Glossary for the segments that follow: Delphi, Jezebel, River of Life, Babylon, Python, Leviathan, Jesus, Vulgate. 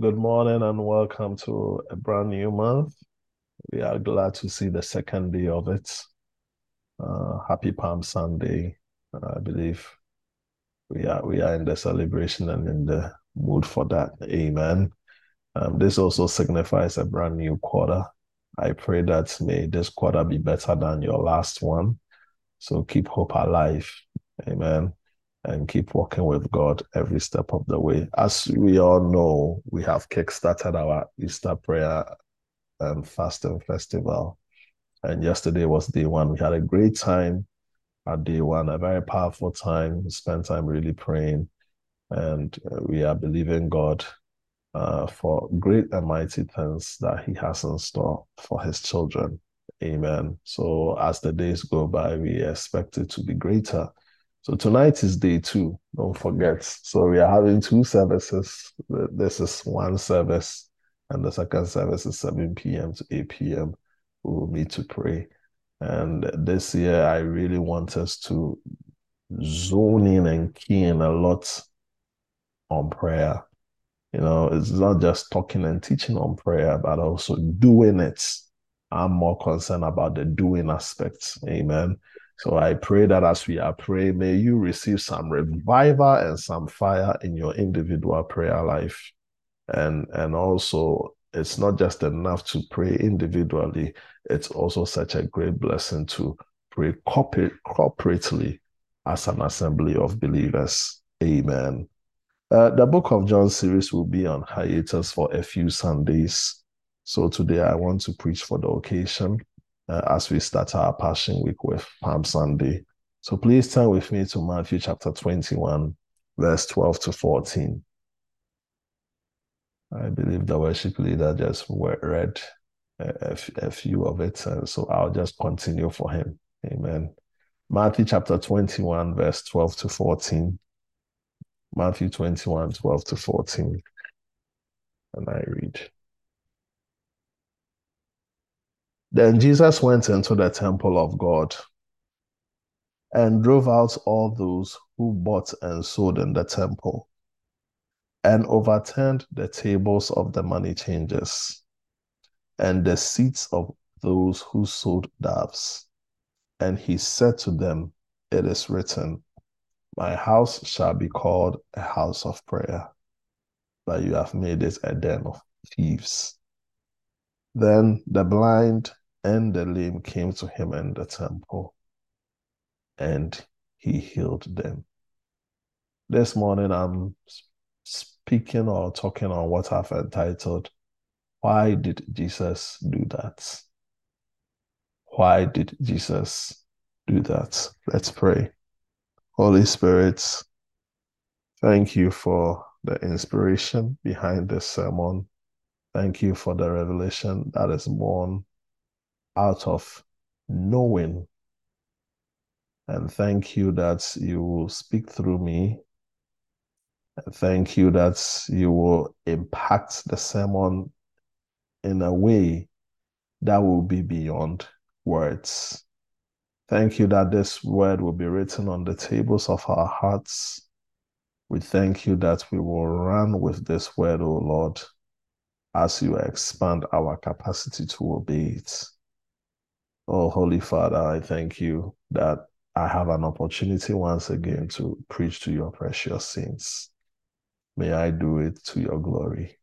Good morning and welcome to a brand new month. We are glad to see the second day of it. Happy Palm Sunday. I believe we are in the celebration and in the mood for that. Amen. This also signifies a brand new quarter. I pray that may this quarter be better than your last one. So keep hope alive. Amen. And keep walking with God every step of the way. As we all know, we have kickstarted our Easter prayer and fasting festival. And yesterday was day one. We had a great time at day one, a very powerful time. We spent time really praying. And we are believing God for great and mighty things that he has in store for his children. Amen. So as the days go by, we expect it to be greater. So tonight is day two, don't forget. So we are having two services. This is one service, and the second service is 7 p.m. to 8 p.m. We will meet to pray. And this year, I really want us to zone in and key in a lot on prayer. You know, it's not just talking and teaching on prayer, but also doing it. I'm more concerned about the doing aspects. Amen. So I pray that as we are praying, may you receive some revival and some fire in your individual prayer life. And also, it's not just enough to pray individually. It's also such a great blessing to pray corporately as an assembly of believers. Amen. The Book of John series will be on hiatus for a few Sundays. So today I want to preach for the occasion. As we start our Passion Week with Palm Sunday. So please turn with me to Matthew chapter 21, verse 12 to 14. I believe the worship leader just read a few of it, and so I'll just continue for him. Amen. Matthew chapter 21, verse 12 to 14. Matthew 21, 12 to 14. And I read. Then Jesus went into the temple of God and drove out all those who bought and sold in the temple and overturned the tables of the money changers and the seats of those who sold doves. And he said to them, "It is written, my house shall be called a house of prayer, but you have made it a den of thieves." Then the blind and the lame came to him in the temple, and he healed them. This morning, I'm speaking or talking on what I've entitled, "Why did Jesus do that?" Why did Jesus do that? Let's pray. Holy Spirit, thank you for the inspiration behind this sermon. Thank you for the revelation that is born out of knowing. And thank you that you will speak through me. And thank you that you will impact the sermon in a way that will be beyond words. Thank you that this word will be written on the tables of our hearts. We thank you that we will run with this word, O Lord, as you expand our capacity to obey it. Oh, Holy Father, I thank you that I have an opportunity once again to preach to your precious saints. May I do it to your glory.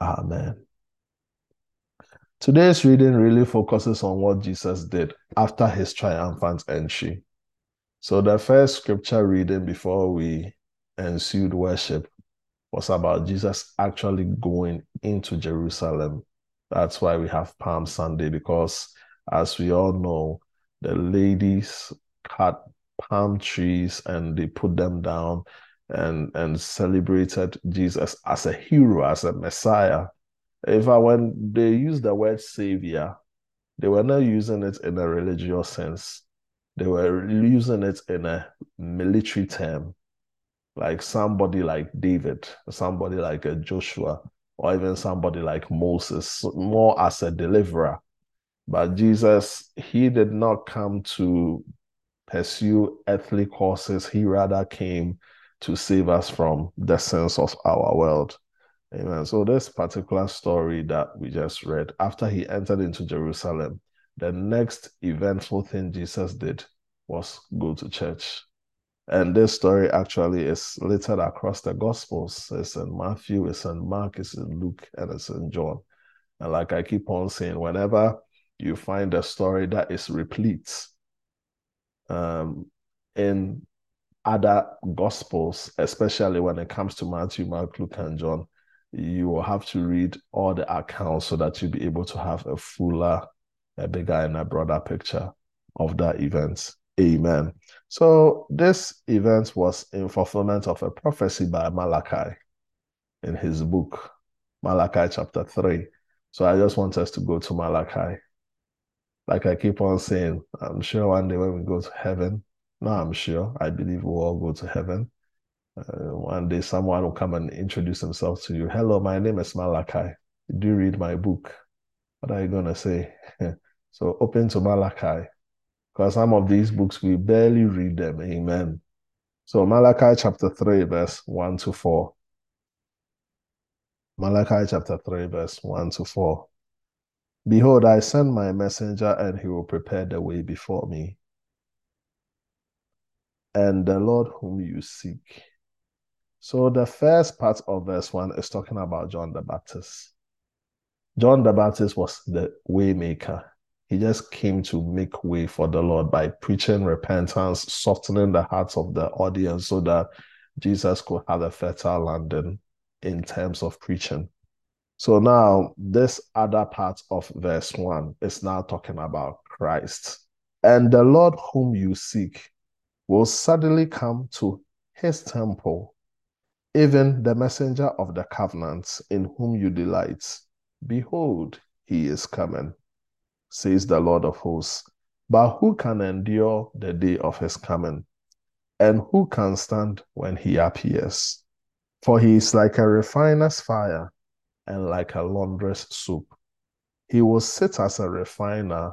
Amen. Today's reading really focuses on what Jesus did after his triumphant entry. So the first scripture reading before we ensued worship was about Jesus actually going into Jerusalem. That's why we have Palm Sunday, because as we all know, the ladies cut palm trees and they put them down and celebrated Jesus as a hero, as a Messiah. In fact, when they used the word Savior, they were not using it in a religious sense. They were using it in a military term. Like somebody like David, somebody like Joshua, or even somebody like Moses, more as a deliverer. But Jesus, he did not come to pursue earthly causes. He rather came to save us from the sins of our world. Amen. So this particular story that we just read, after he entered into Jerusalem, the next eventful thing Jesus did was go to church. And this story actually is littered across the Gospels. It's in Matthew, it's in Mark, it's in Luke, and it's in John. And like I keep on saying, whenever you find a story that is replete in other Gospels, especially when it comes to Matthew, Mark, Luke, and John, you will have to read all the accounts so that you'll be able to have a fuller, a bigger, and a broader picture of that event. Amen. So this event was in fulfillment of a prophecy by Malachi in his book, Malachi chapter 3. So I just want us to go to Malachi. Like I keep on saying, I'm sure one day when we go to heaven, no, I'm sure, I believe we'll all go to heaven. One day someone will come and introduce himself to you. Hello, my name is Malachi. Do you read my book? What are you going to say? So open to Malachi. Because some of these books, we barely read them. Amen. So Malachi chapter 3, verse 1 to 4. Malachi chapter 3, verse 1 to 4. Behold, I send my messenger, and he will prepare the way before me. And the Lord whom you seek. So the first part of verse 1 is talking about John the Baptist. John the Baptist was the way maker. He just came to make way for the Lord by preaching repentance, softening the hearts of the audience so that Jesus could have a fertile landing in terms of preaching. So now this other part of verse 1 is now talking about Christ. And the Lord whom you seek will suddenly come to his temple, even the messenger of the covenant in whom you delight. Behold, he is coming, says the Lord of hosts. But who can endure the day of his coming? And who can stand when he appears? For he is like a refiner's fire and like a launderer's soap. He will sit as a refiner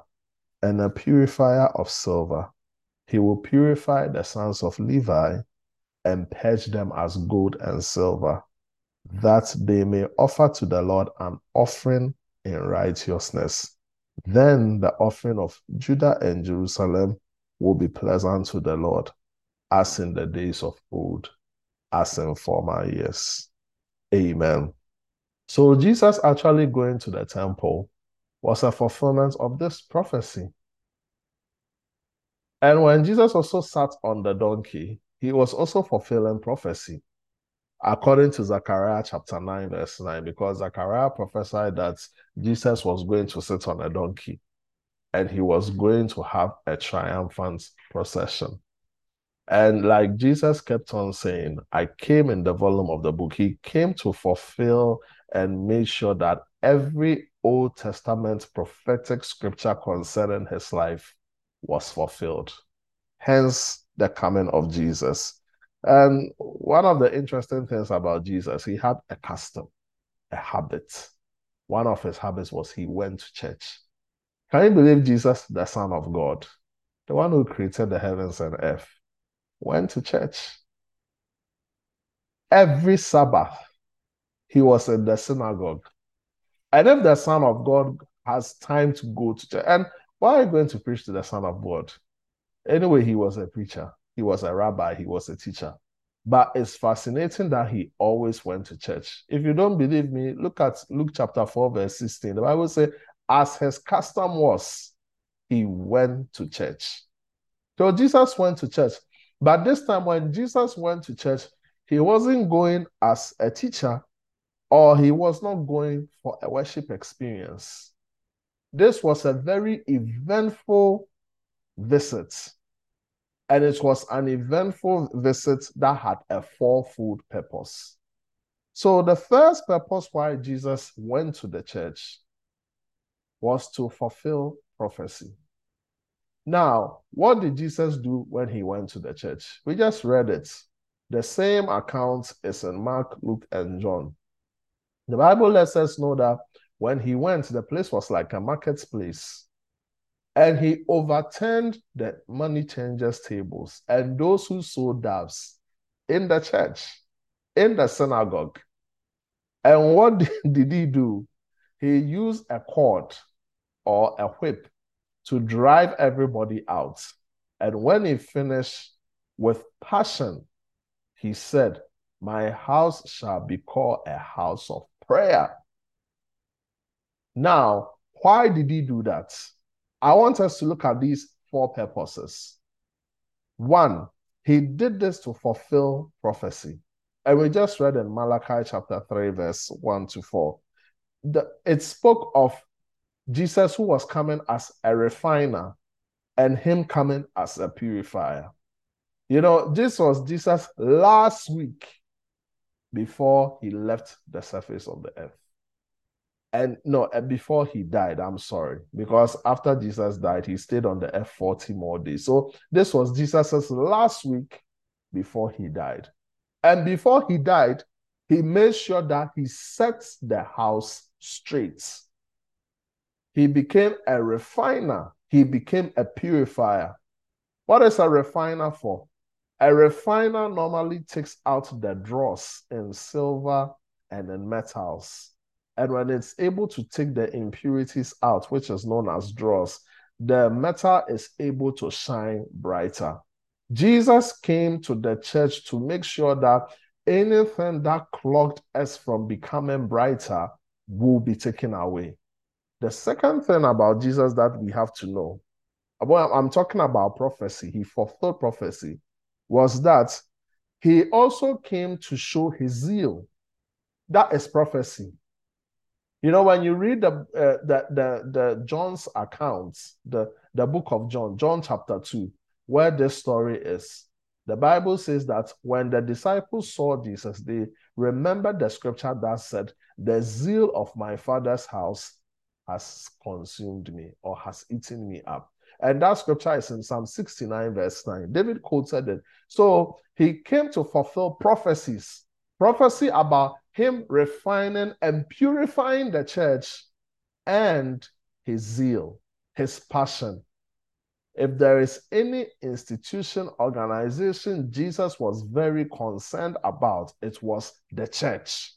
and a purifier of silver. He will purify the sons of Levi and purge them as gold and silver, that they may offer to the Lord an offering in righteousness. Then the offering of Judah and Jerusalem will be pleasant to the Lord, as in the days of old, as in former years. Amen. So Jesus actually going to the temple was a fulfillment of this prophecy. And when Jesus also sat on the donkey, he was also fulfilling prophecy, according to Zechariah chapter 9, verse 9, because Zechariah prophesied that Jesus was going to sit on a donkey and he was going to have a triumphant procession. And like Jesus kept on saying, I came in the volume of the book. He came to fulfill and make sure that every Old Testament prophetic scripture concerning his life was fulfilled. Hence the coming of Jesus. And one of the interesting things about Jesus, he had a custom, a habit. One of his habits was he went to church. Can you believe Jesus, the Son of God, the one who created the heavens and earth, went to church? Every Sabbath, he was in the synagogue. And if the Son of God has time to go to church, and why are you going to preach to the Son of God? Anyway, he was a preacher. He was a rabbi. He was a teacher. But it's fascinating that he always went to church. If you don't believe me, look at Luke chapter 4, verse 16. The Bible says, as his custom was, he went to church. So Jesus went to church. But this time when Jesus went to church, he wasn't going as a teacher, or he was not going for a worship experience. This was a very eventful visit. And it was an eventful visit that had a fourfold purpose. So the first purpose why Jesus went to the church was to fulfill prophecy. Now, what did Jesus do when he went to the church? We just read it. The same account is in Mark, Luke, and John. The Bible lets us know that when he went, the place was like a marketplace. And he overturned the money changers' tables and those who sold doves in the church, in the synagogue. And what did he do? He used a cord or a whip to drive everybody out. And when he finished with passion, he said, "My house shall be called a house of prayer." Now, why did he do that? I want us to look at these four purposes. One, he did this to fulfill prophecy. And we just read in Malachi chapter 3, verse 1 to 4. It spoke of Jesus who was coming as a refiner and him coming as a purifier. You know, this was Jesus last week before he left the surface of the earth. And no, before he died, I'm sorry. Because after Jesus died, he stayed on the earth 40 more days. So this was Jesus' last week before he died. And before he died, he made sure that he sets the house straight. He became a refiner. He became a purifier. What is a refiner for? A refiner normally takes out the dross in silver and in metals. And when it's able to take the impurities out, which is known as dross, the metal is able to shine brighter. Jesus came to the church to make sure that anything that clogged us from becoming brighter will be taken away. The second thing about Jesus that we have to know, well, I'm talking about prophecy, he fulfilled prophecy, was that he also came to show his zeal. That is prophecy. You know, when you read the John's accounts, the book of John, John chapter 2, where this story is, the Bible says that when the disciples saw Jesus, they remembered the scripture that said, "The zeal of my Father's house has consumed me," or has eaten me up. And that scripture is in Psalm 69, verse 9. David quoted it. So he came to fulfill prophecies. Prophecy about him refining and purifying the church, and his zeal, his passion. If there is any institution, organization Jesus was very concerned about, it was the church.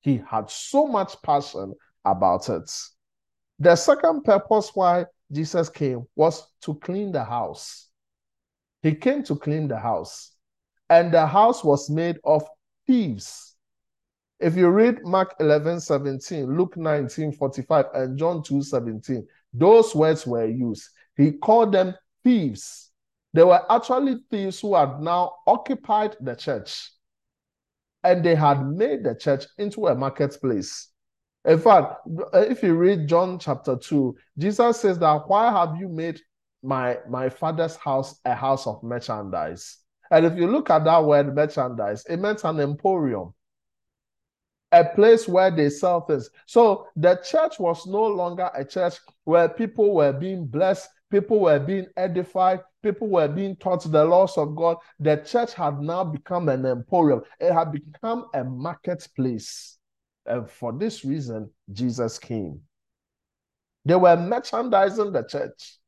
He had so much passion about it. The second purpose why Jesus came was to clean the house. He came to clean the house, and the house was made of thieves. If you read Mark 11:17, Luke 19:45, and John 2:17, those words were used. He called them thieves. They were actually thieves who had now occupied the church, and they had made the church into a marketplace. In fact, if you read John chapter 2, Jesus says that, "Why have you made my Father's house a house of merchandise?" And if you look at that word merchandise, it meant an emporium, a place where they sell things. So the church was no longer a church where people were being blessed, people were being edified, people were being taught the laws of God. The church had now become an emporium. It had become a marketplace. And for this reason, Jesus came. They were merchandising the church.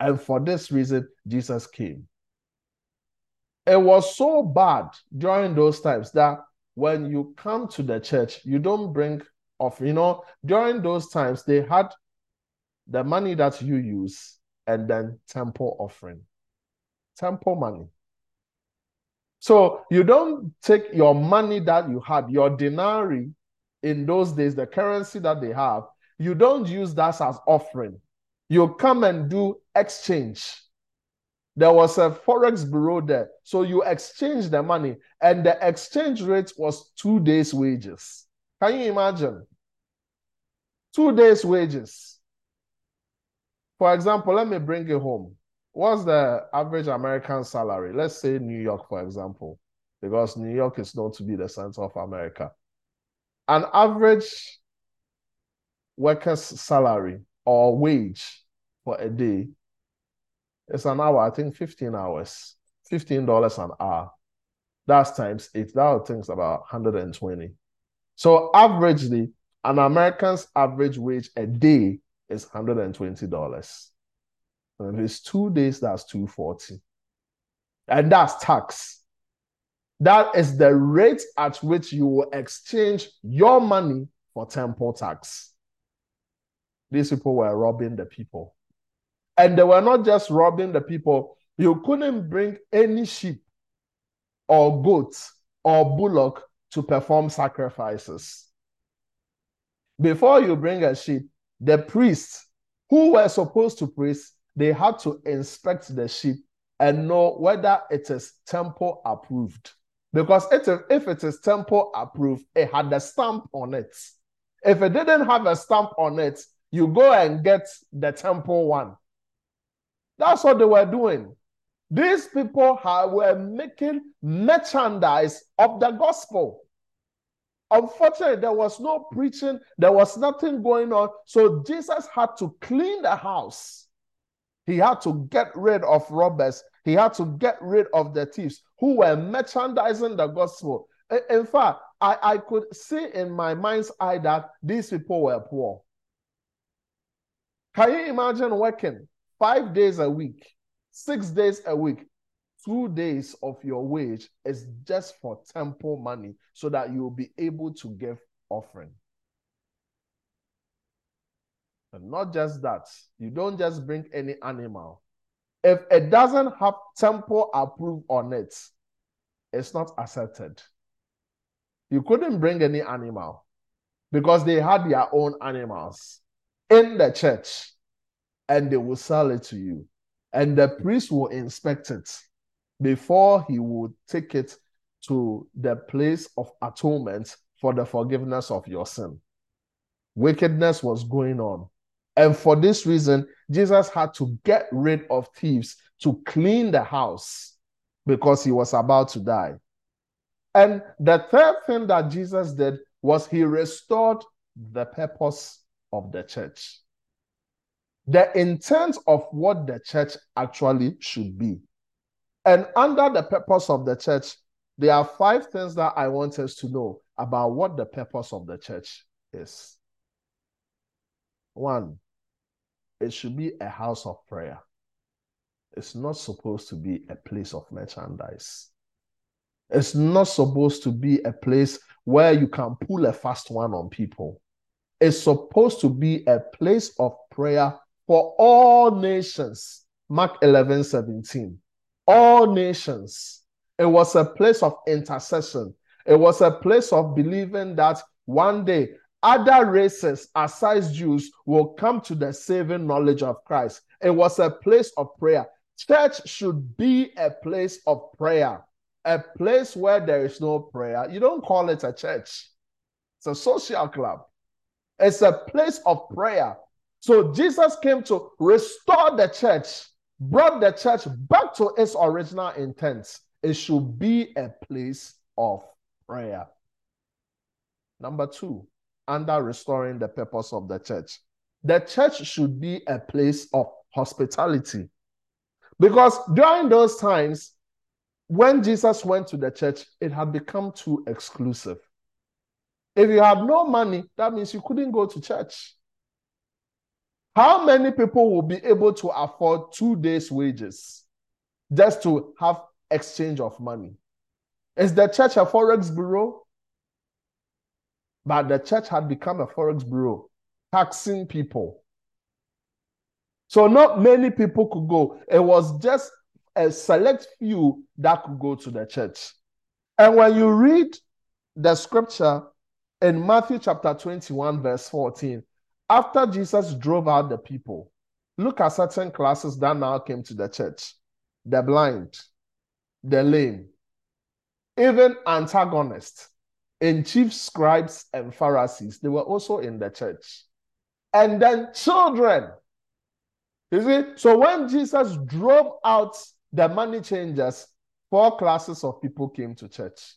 And for this reason, Jesus came. It was so bad during those times that when you come to the church, you don't bring offering. You know, during those times, they had the money that you use and then temple offering, temple money. So you don't take your money that you had, your denarii in those days, the currency that they have, you don't use that as offering. You come and do exchange. There was a forex bureau there. So you exchange the money, and the exchange rate was 2 days' wages. Can you imagine? 2 days' wages. For example, let me bring it home. What's the average American salary? Let's say New York, for example, because New York is known to be the center of America. An average worker's salary or wage for a day, it's an hour, I think 15 hours, $15 an hour. That's times 8. That thing's about 120. So averagely, an American's average wage a day is $120. And if it's 2 days, that's $240. And that's tax. That is the rate at which you will exchange your money for temple tax. These people were robbing the people. And they were not just robbing the people. You couldn't bring any sheep or goat or bullock to perform sacrifices. Before you bring a sheep, the priests who were supposed to priest, they had to inspect the sheep and know whether it is temple approved. Because if it is temple approved, it had a stamp on it. If it didn't have a stamp on it, you go and get the temple one. That's what they were doing. These people were making merchandise of the gospel. Unfortunately, there was no preaching. There was nothing going on. So Jesus had to clean the house. He had to get rid of robbers. He had to get rid of the thieves who were merchandising the gospel. In fact, I could see in my mind's eye that these people were poor. Can you imagine working 5 days a week, 6 days a week? 2 days of your wage is just for temple money so that you'll be able to give offering. And not just that, you don't just bring any animal. If it doesn't have temple approved on it, it's not accepted. You couldn't bring any animal because they had their own animals in the church and they will sell it to you. And the priest will inspect it before he would take it to the place of atonement for the forgiveness of your sin. Wickedness was going on. And for this reason, Jesus had to get rid of thieves to clean the house because he was about to die. And the third thing that Jesus did was he restored the purpose of the church, the intent of what the church actually should be. And under the purpose of the church, there are 5 things that I want us to know about what the purpose of the church is. 1, it should be a house of prayer. It's not supposed to be a place of merchandise. It's not supposed to be a place where you can pull a fast one on people. It's supposed to be a place of prayer for all nations. Mark 11:17. All nations. It was a place of intercession. It was a place of believing that one day other races, aside Jews, will come to the saving knowledge of Christ. It was a place of prayer. Church should be a place of prayer. A place where there is no prayer. You don't call it a church. It's a social club. It's a place of prayer. So Jesus came to restore the church, brought the church back to its original intent. It should be a place of prayer. Number 2, under restoring the purpose of the church should be a place of hospitality. Because during those times, when Jesus went to the church, it had become too exclusive. If you had no money, that means you couldn't go to church. How many people will be able to afford 2 days' wages just to have exchange of money? Is the church a forex bureau? But the church had become a forex bureau, taxing people. So not many people could go. It was just a select few that could go to the church. And when you read the scripture in Matthew chapter 21, verse 14, after Jesus drove out the people, look at certain classes that now came to the church. The blind, the lame, even antagonists, and chief scribes and Pharisees, they were also in the church. And then children. You see, so when Jesus drove out the money changers, 4 classes of people came to church.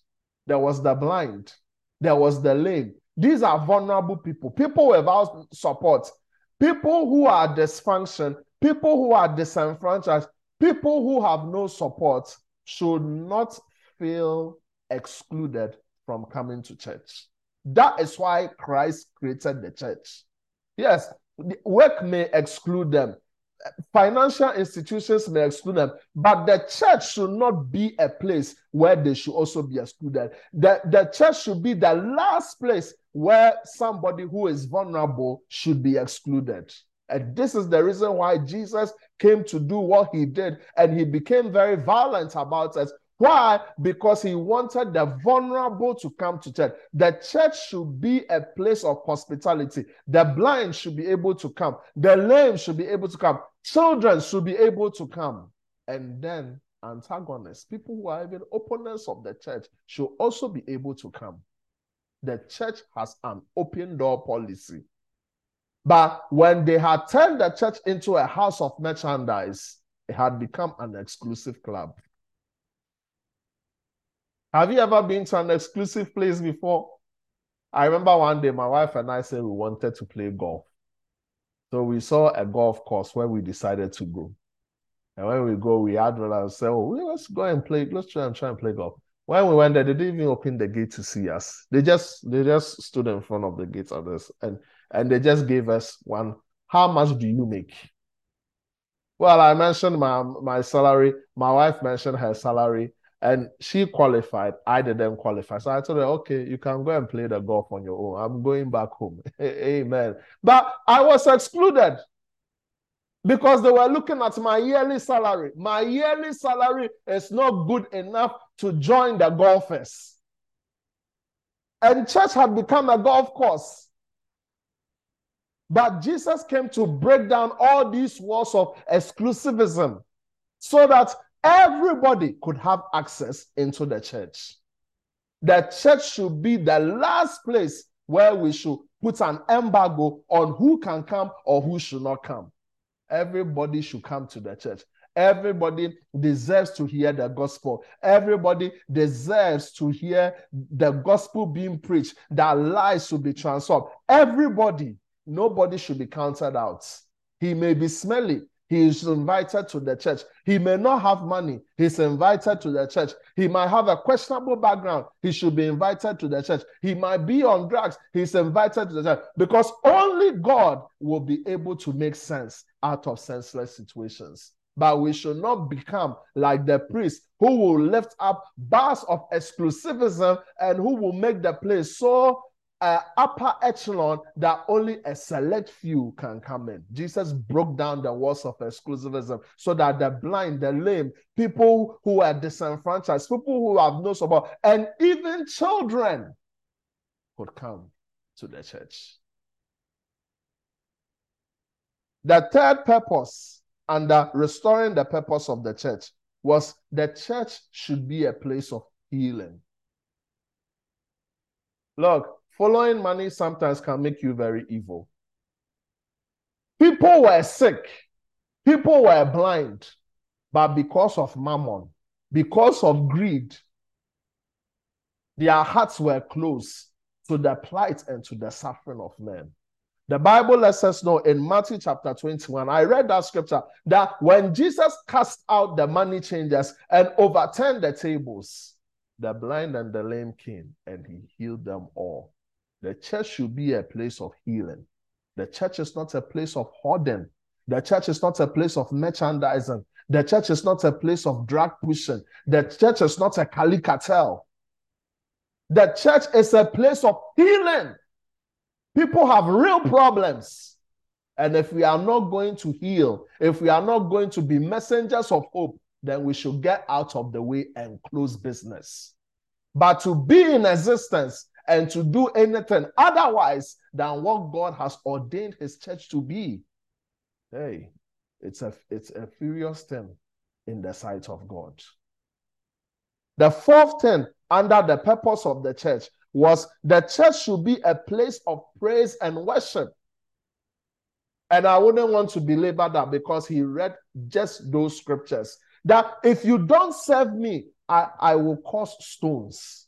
There was the blind, there was the lame. These are vulnerable people, people without support, people who are dysfunctional, people who are disenfranchised, people who have no support should not feel excluded from coming to church. That is why Christ created the church. Yes, work may exclude them. financial institutions may exclude them, but the church should not be a place where they should also be excluded. The church should be the last place where somebody who is vulnerable should be excluded. And this is the reason why Jesus came to do what he did, and he became very violent about us. Why? Because he wanted the vulnerable to come to church. The church should be a place of hospitality. The blind should be able to come. The lame should be able to come. Children should be able to come. And then antagonists, people who are even opponents of the church, should also be able to come. The church has an open door policy. But when they had turned the church into a house of merchandise, it had become an exclusive club. Have you ever been to an exclusive place before? I remember one day my wife and I said we wanted to play golf. So we saw a golf course where we decided to go. And when we go, we had realized, say, oh, let's go and play. Let's try and play golf. When we went there, they didn't even open the gate to see us. They just stood in front of the gate at us, and they just gave us one. How much do you make? Well, I mentioned my salary. My wife mentioned her salary. And she qualified. I didn't qualify. So I told her, okay, you can go and play the golf on your own. I'm going back home. Amen. But I was excluded because they were looking at my yearly salary. My yearly salary is not good enough to join the golfers. And church had become a golf course. But Jesus came to break down all these walls of exclusivism so that everybody could have access into the church. The church should be the last place where we should put an embargo on who can come or who should not come. Everybody should come to the church. Everybody deserves to hear the gospel. Everybody deserves to hear the gospel being preached, that lives should be transformed. Everybody, nobody should be counted out. He may be smelly. He is invited to the church. He may not have money. He's invited to the church. He might have a questionable background. He should be invited to the church. He might be on drugs. He's invited to the church. Because only God will be able to make sense out of senseless situations. But we should not become like the priest who will lift up bars of exclusivism and who will make the place so upper echelon that only a select few can come in. Jesus broke down the walls of exclusivism so that the blind, the lame, people who are disenfranchised, people who have no support, and even children could come to the church. The third purpose under restoring the purpose of the church was the church should be a place of healing. Look, following money sometimes can make you very evil. People were sick. People were blind. But because of mammon, because of greed, their hearts were closed to the plight and to the suffering of men. The Bible lets us know in Matthew chapter 21, I read that scripture, that when Jesus cast out the money changers and overturned the tables, the blind and the lame came and he healed them all. The church should be a place of healing. The church is not a place of hoarding. The church is not a place of merchandising. The church is not a place of drug pushing. The church is not a cali cartel. The church is a place of healing. People have real problems. And if we are not going to heal, if we are not going to be messengers of hope, then we should get out of the way and close business. But to be in existence and to do anything otherwise than what God has ordained his church to be, hey, it's a furious thing in the sight of God. The fourth thing under the purpose of the church was the church should be a place of praise and worship. And I wouldn't want to belabor that because he read just those scriptures. That if you don't serve me, I will cause stones.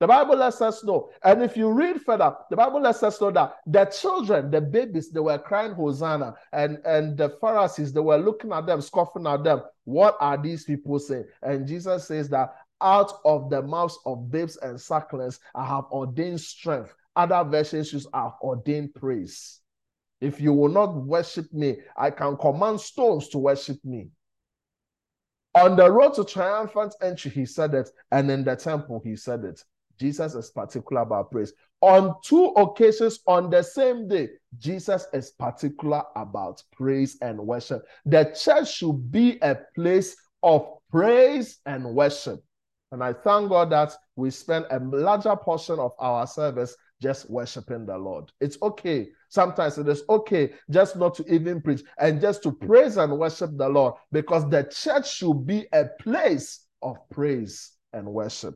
The Bible lets us know. And if you read further, the Bible lets us know that the children, the babies, they were crying Hosanna. And the Pharisees, they were looking at them, scoffing at them. What are these people saying? And Jesus says that out of the mouths of babes and sucklings, I have ordained strength. Other versions use I have ordained praise. If you will not worship me, I can command stones to worship me. On the road to triumphant entry, he said it. And in the temple, he said it. Jesus is particular about praise. On two occasions on the same day, Jesus is particular about praise and worship. The church should be a place of praise and worship. And I thank God that we spend a larger portion of our service just worshiping the Lord. It's okay. Sometimes it is okay just not to even preach and just to praise and worship the Lord, because the church should be a place of praise and worship.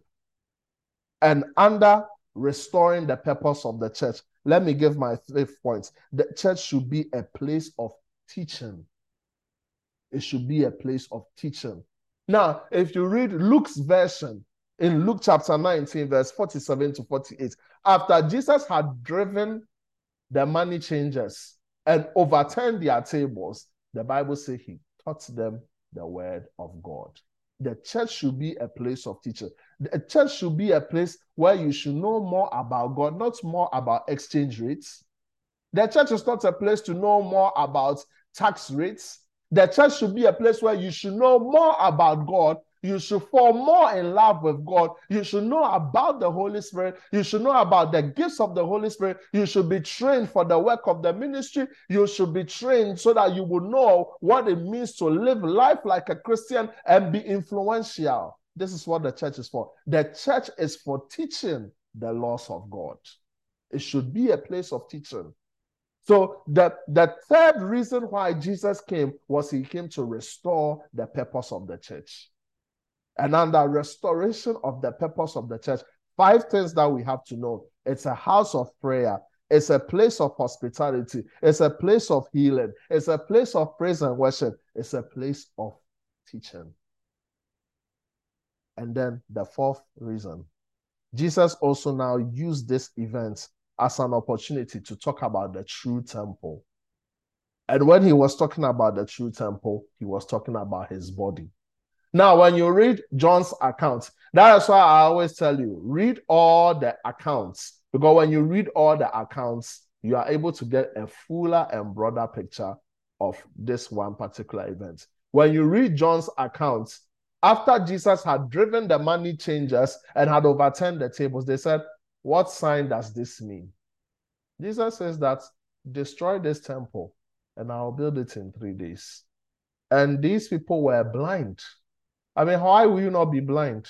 And under restoring the purpose of the church, let me give my 3 points. The church should be a place of teaching. It should be a place of teaching. Now, if you read Luke's version, in Luke chapter 19, verse 47 to 48, after Jesus had driven the money changers and overturned their tables, the Bible says he taught them the word of God. The church should be a place of teaching. The church should be a place where you should know more about God, not more about exchange rates. The church is not a place to know more about tax rates. The church should be a place where you should know more about God. You should fall more in love with God. You should know about the Holy Spirit. You should know about the gifts of the Holy Spirit. You should be trained for the work of the ministry. You should be trained so that you will know what it means to live life like a Christian and be influential. This is what the church is for. The church is for teaching the laws of God. It should be a place of teaching. So the third reason why Jesus came was he came to restore the purpose of the church. And under restoration of the purpose of the church, 5 things that we have to know. It's a house of prayer. It's a place of hospitality. It's a place of healing. It's a place of praise and worship. It's a place of teaching. And then the 4th reason. Jesus also now used this event as an opportunity to talk about the true temple. And when he was talking about the true temple, he was talking about his body. Now, when you read John's account, that is why I always tell you, read all the accounts. Because when you read all the accounts, you are able to get a fuller and broader picture of this one particular event. When you read John's account, after Jesus had driven the money changers and had overturned the tables, they said, "What sign does this mean?" Jesus says that, "Destroy this temple and I'll build it in 3 days. And these people were blind. I mean, why will you not be blind?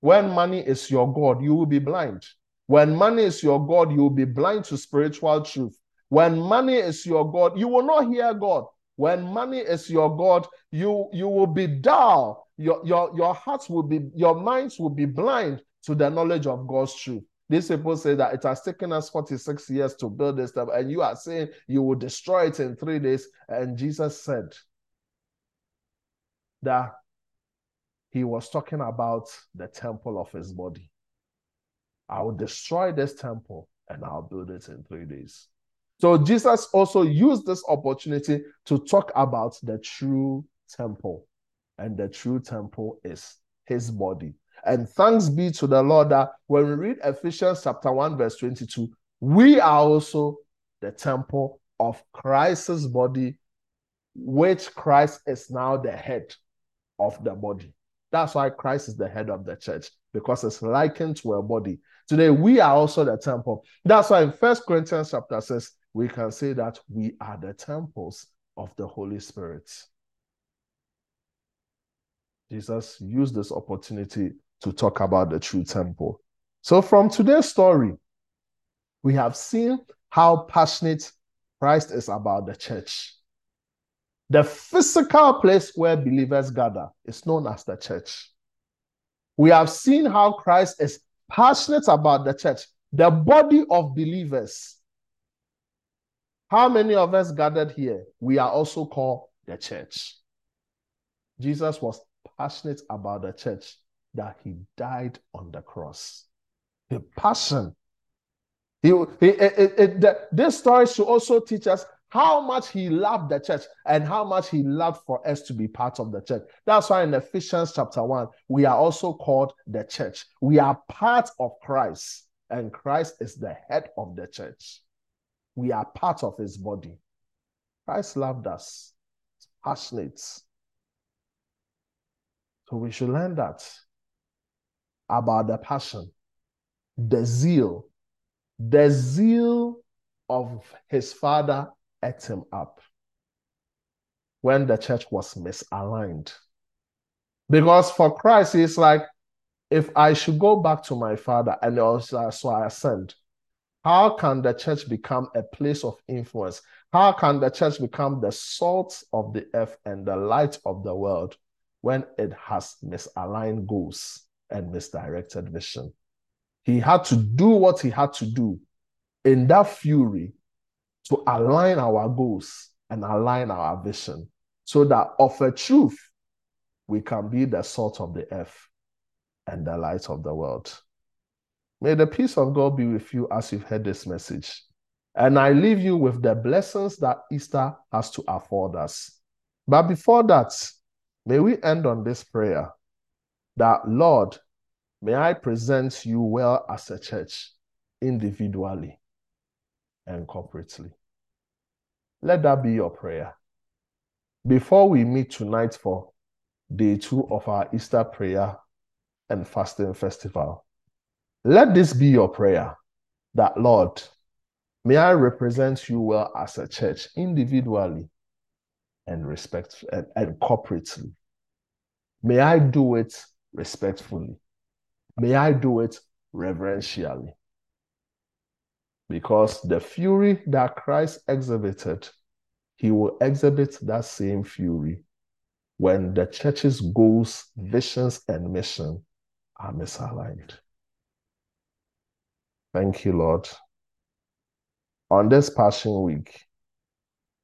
When money is your God, you will be blind. When money is your God, you will be blind to spiritual truth. When money is your God, you will not hear God. When money is your God, you will be dull. Your hearts will be, your minds will be blind to the knowledge of God's truth." These people say that it has taken us 46 years to build this stuff, and you are saying you will destroy it in 3 days. And Jesus said that he was talking about the temple of his body. "I will destroy this temple and I'll build it in 3 days. So Jesus also used this opportunity to talk about the true temple. And the true temple is his body. And thanks be to the Lord that when we read Ephesians chapter 1, verse 22, we are also the temple of Christ's body, which Christ is now the head of the body. That's why Christ is the head of the church, because it's likened to a body. Today, we are also the temple. That's why in 1 Corinthians chapter 6, we can say that we are the temples of the Holy Spirit. Jesus used this opportunity to talk about the true temple. So from today's story, we have seen how passionate Christ is about the church. The physical place where believers gather is known as the church. We have seen how Christ is passionate about the church, the body of believers. How many of us gathered here? We are also called the church. Jesus was passionate about the church that he died on the cross. The passion. This story should also teach us how much he loved the church and how much he loved for us to be part of the church. That's why in Ephesians chapter 1, we are also called the church. We are part of Christ, and Christ is the head of the church. We are part of his body. Christ loved us. It's passionate. So we should learn that about the passion, the zeal of his father ate him up when the church was misaligned. Because for Christ, it's like, if I should go back to my father and also so I ascend, how can the church become a place of influence? How can the church become the salt of the earth and the light of the world when it has misaligned goals and misdirected vision? He had to do what he had to do in that fury to align our goals and align our vision so that of a truth, we can be the salt of the earth and the light of the world. May the peace of God be with you as you've heard this message. And I leave you with the blessings that Easter has to afford us. But before that, may we end on this prayer that, Lord, may I present you well as a church, individually and corporately. Let that be your prayer. Before we meet tonight for day 2 of our Easter prayer and fasting festival, let this be your prayer that, Lord, may I represent you well as a church, individually and corporately. May I do it respectfully. May I do it reverentially. Because the fury that Christ exhibited, he will exhibit that same fury when the church's goals, visions, and mission are misaligned. Thank you, Lord. On this Passion Week,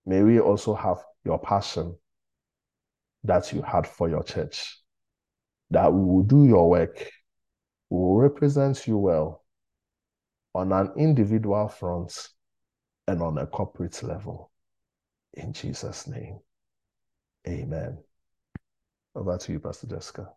may we also have your passion that you had for your church, that we will do your work, we will represent you well on an individual front and on a corporate level. In Jesus' name, amen. Over to you, Pastor Jessica.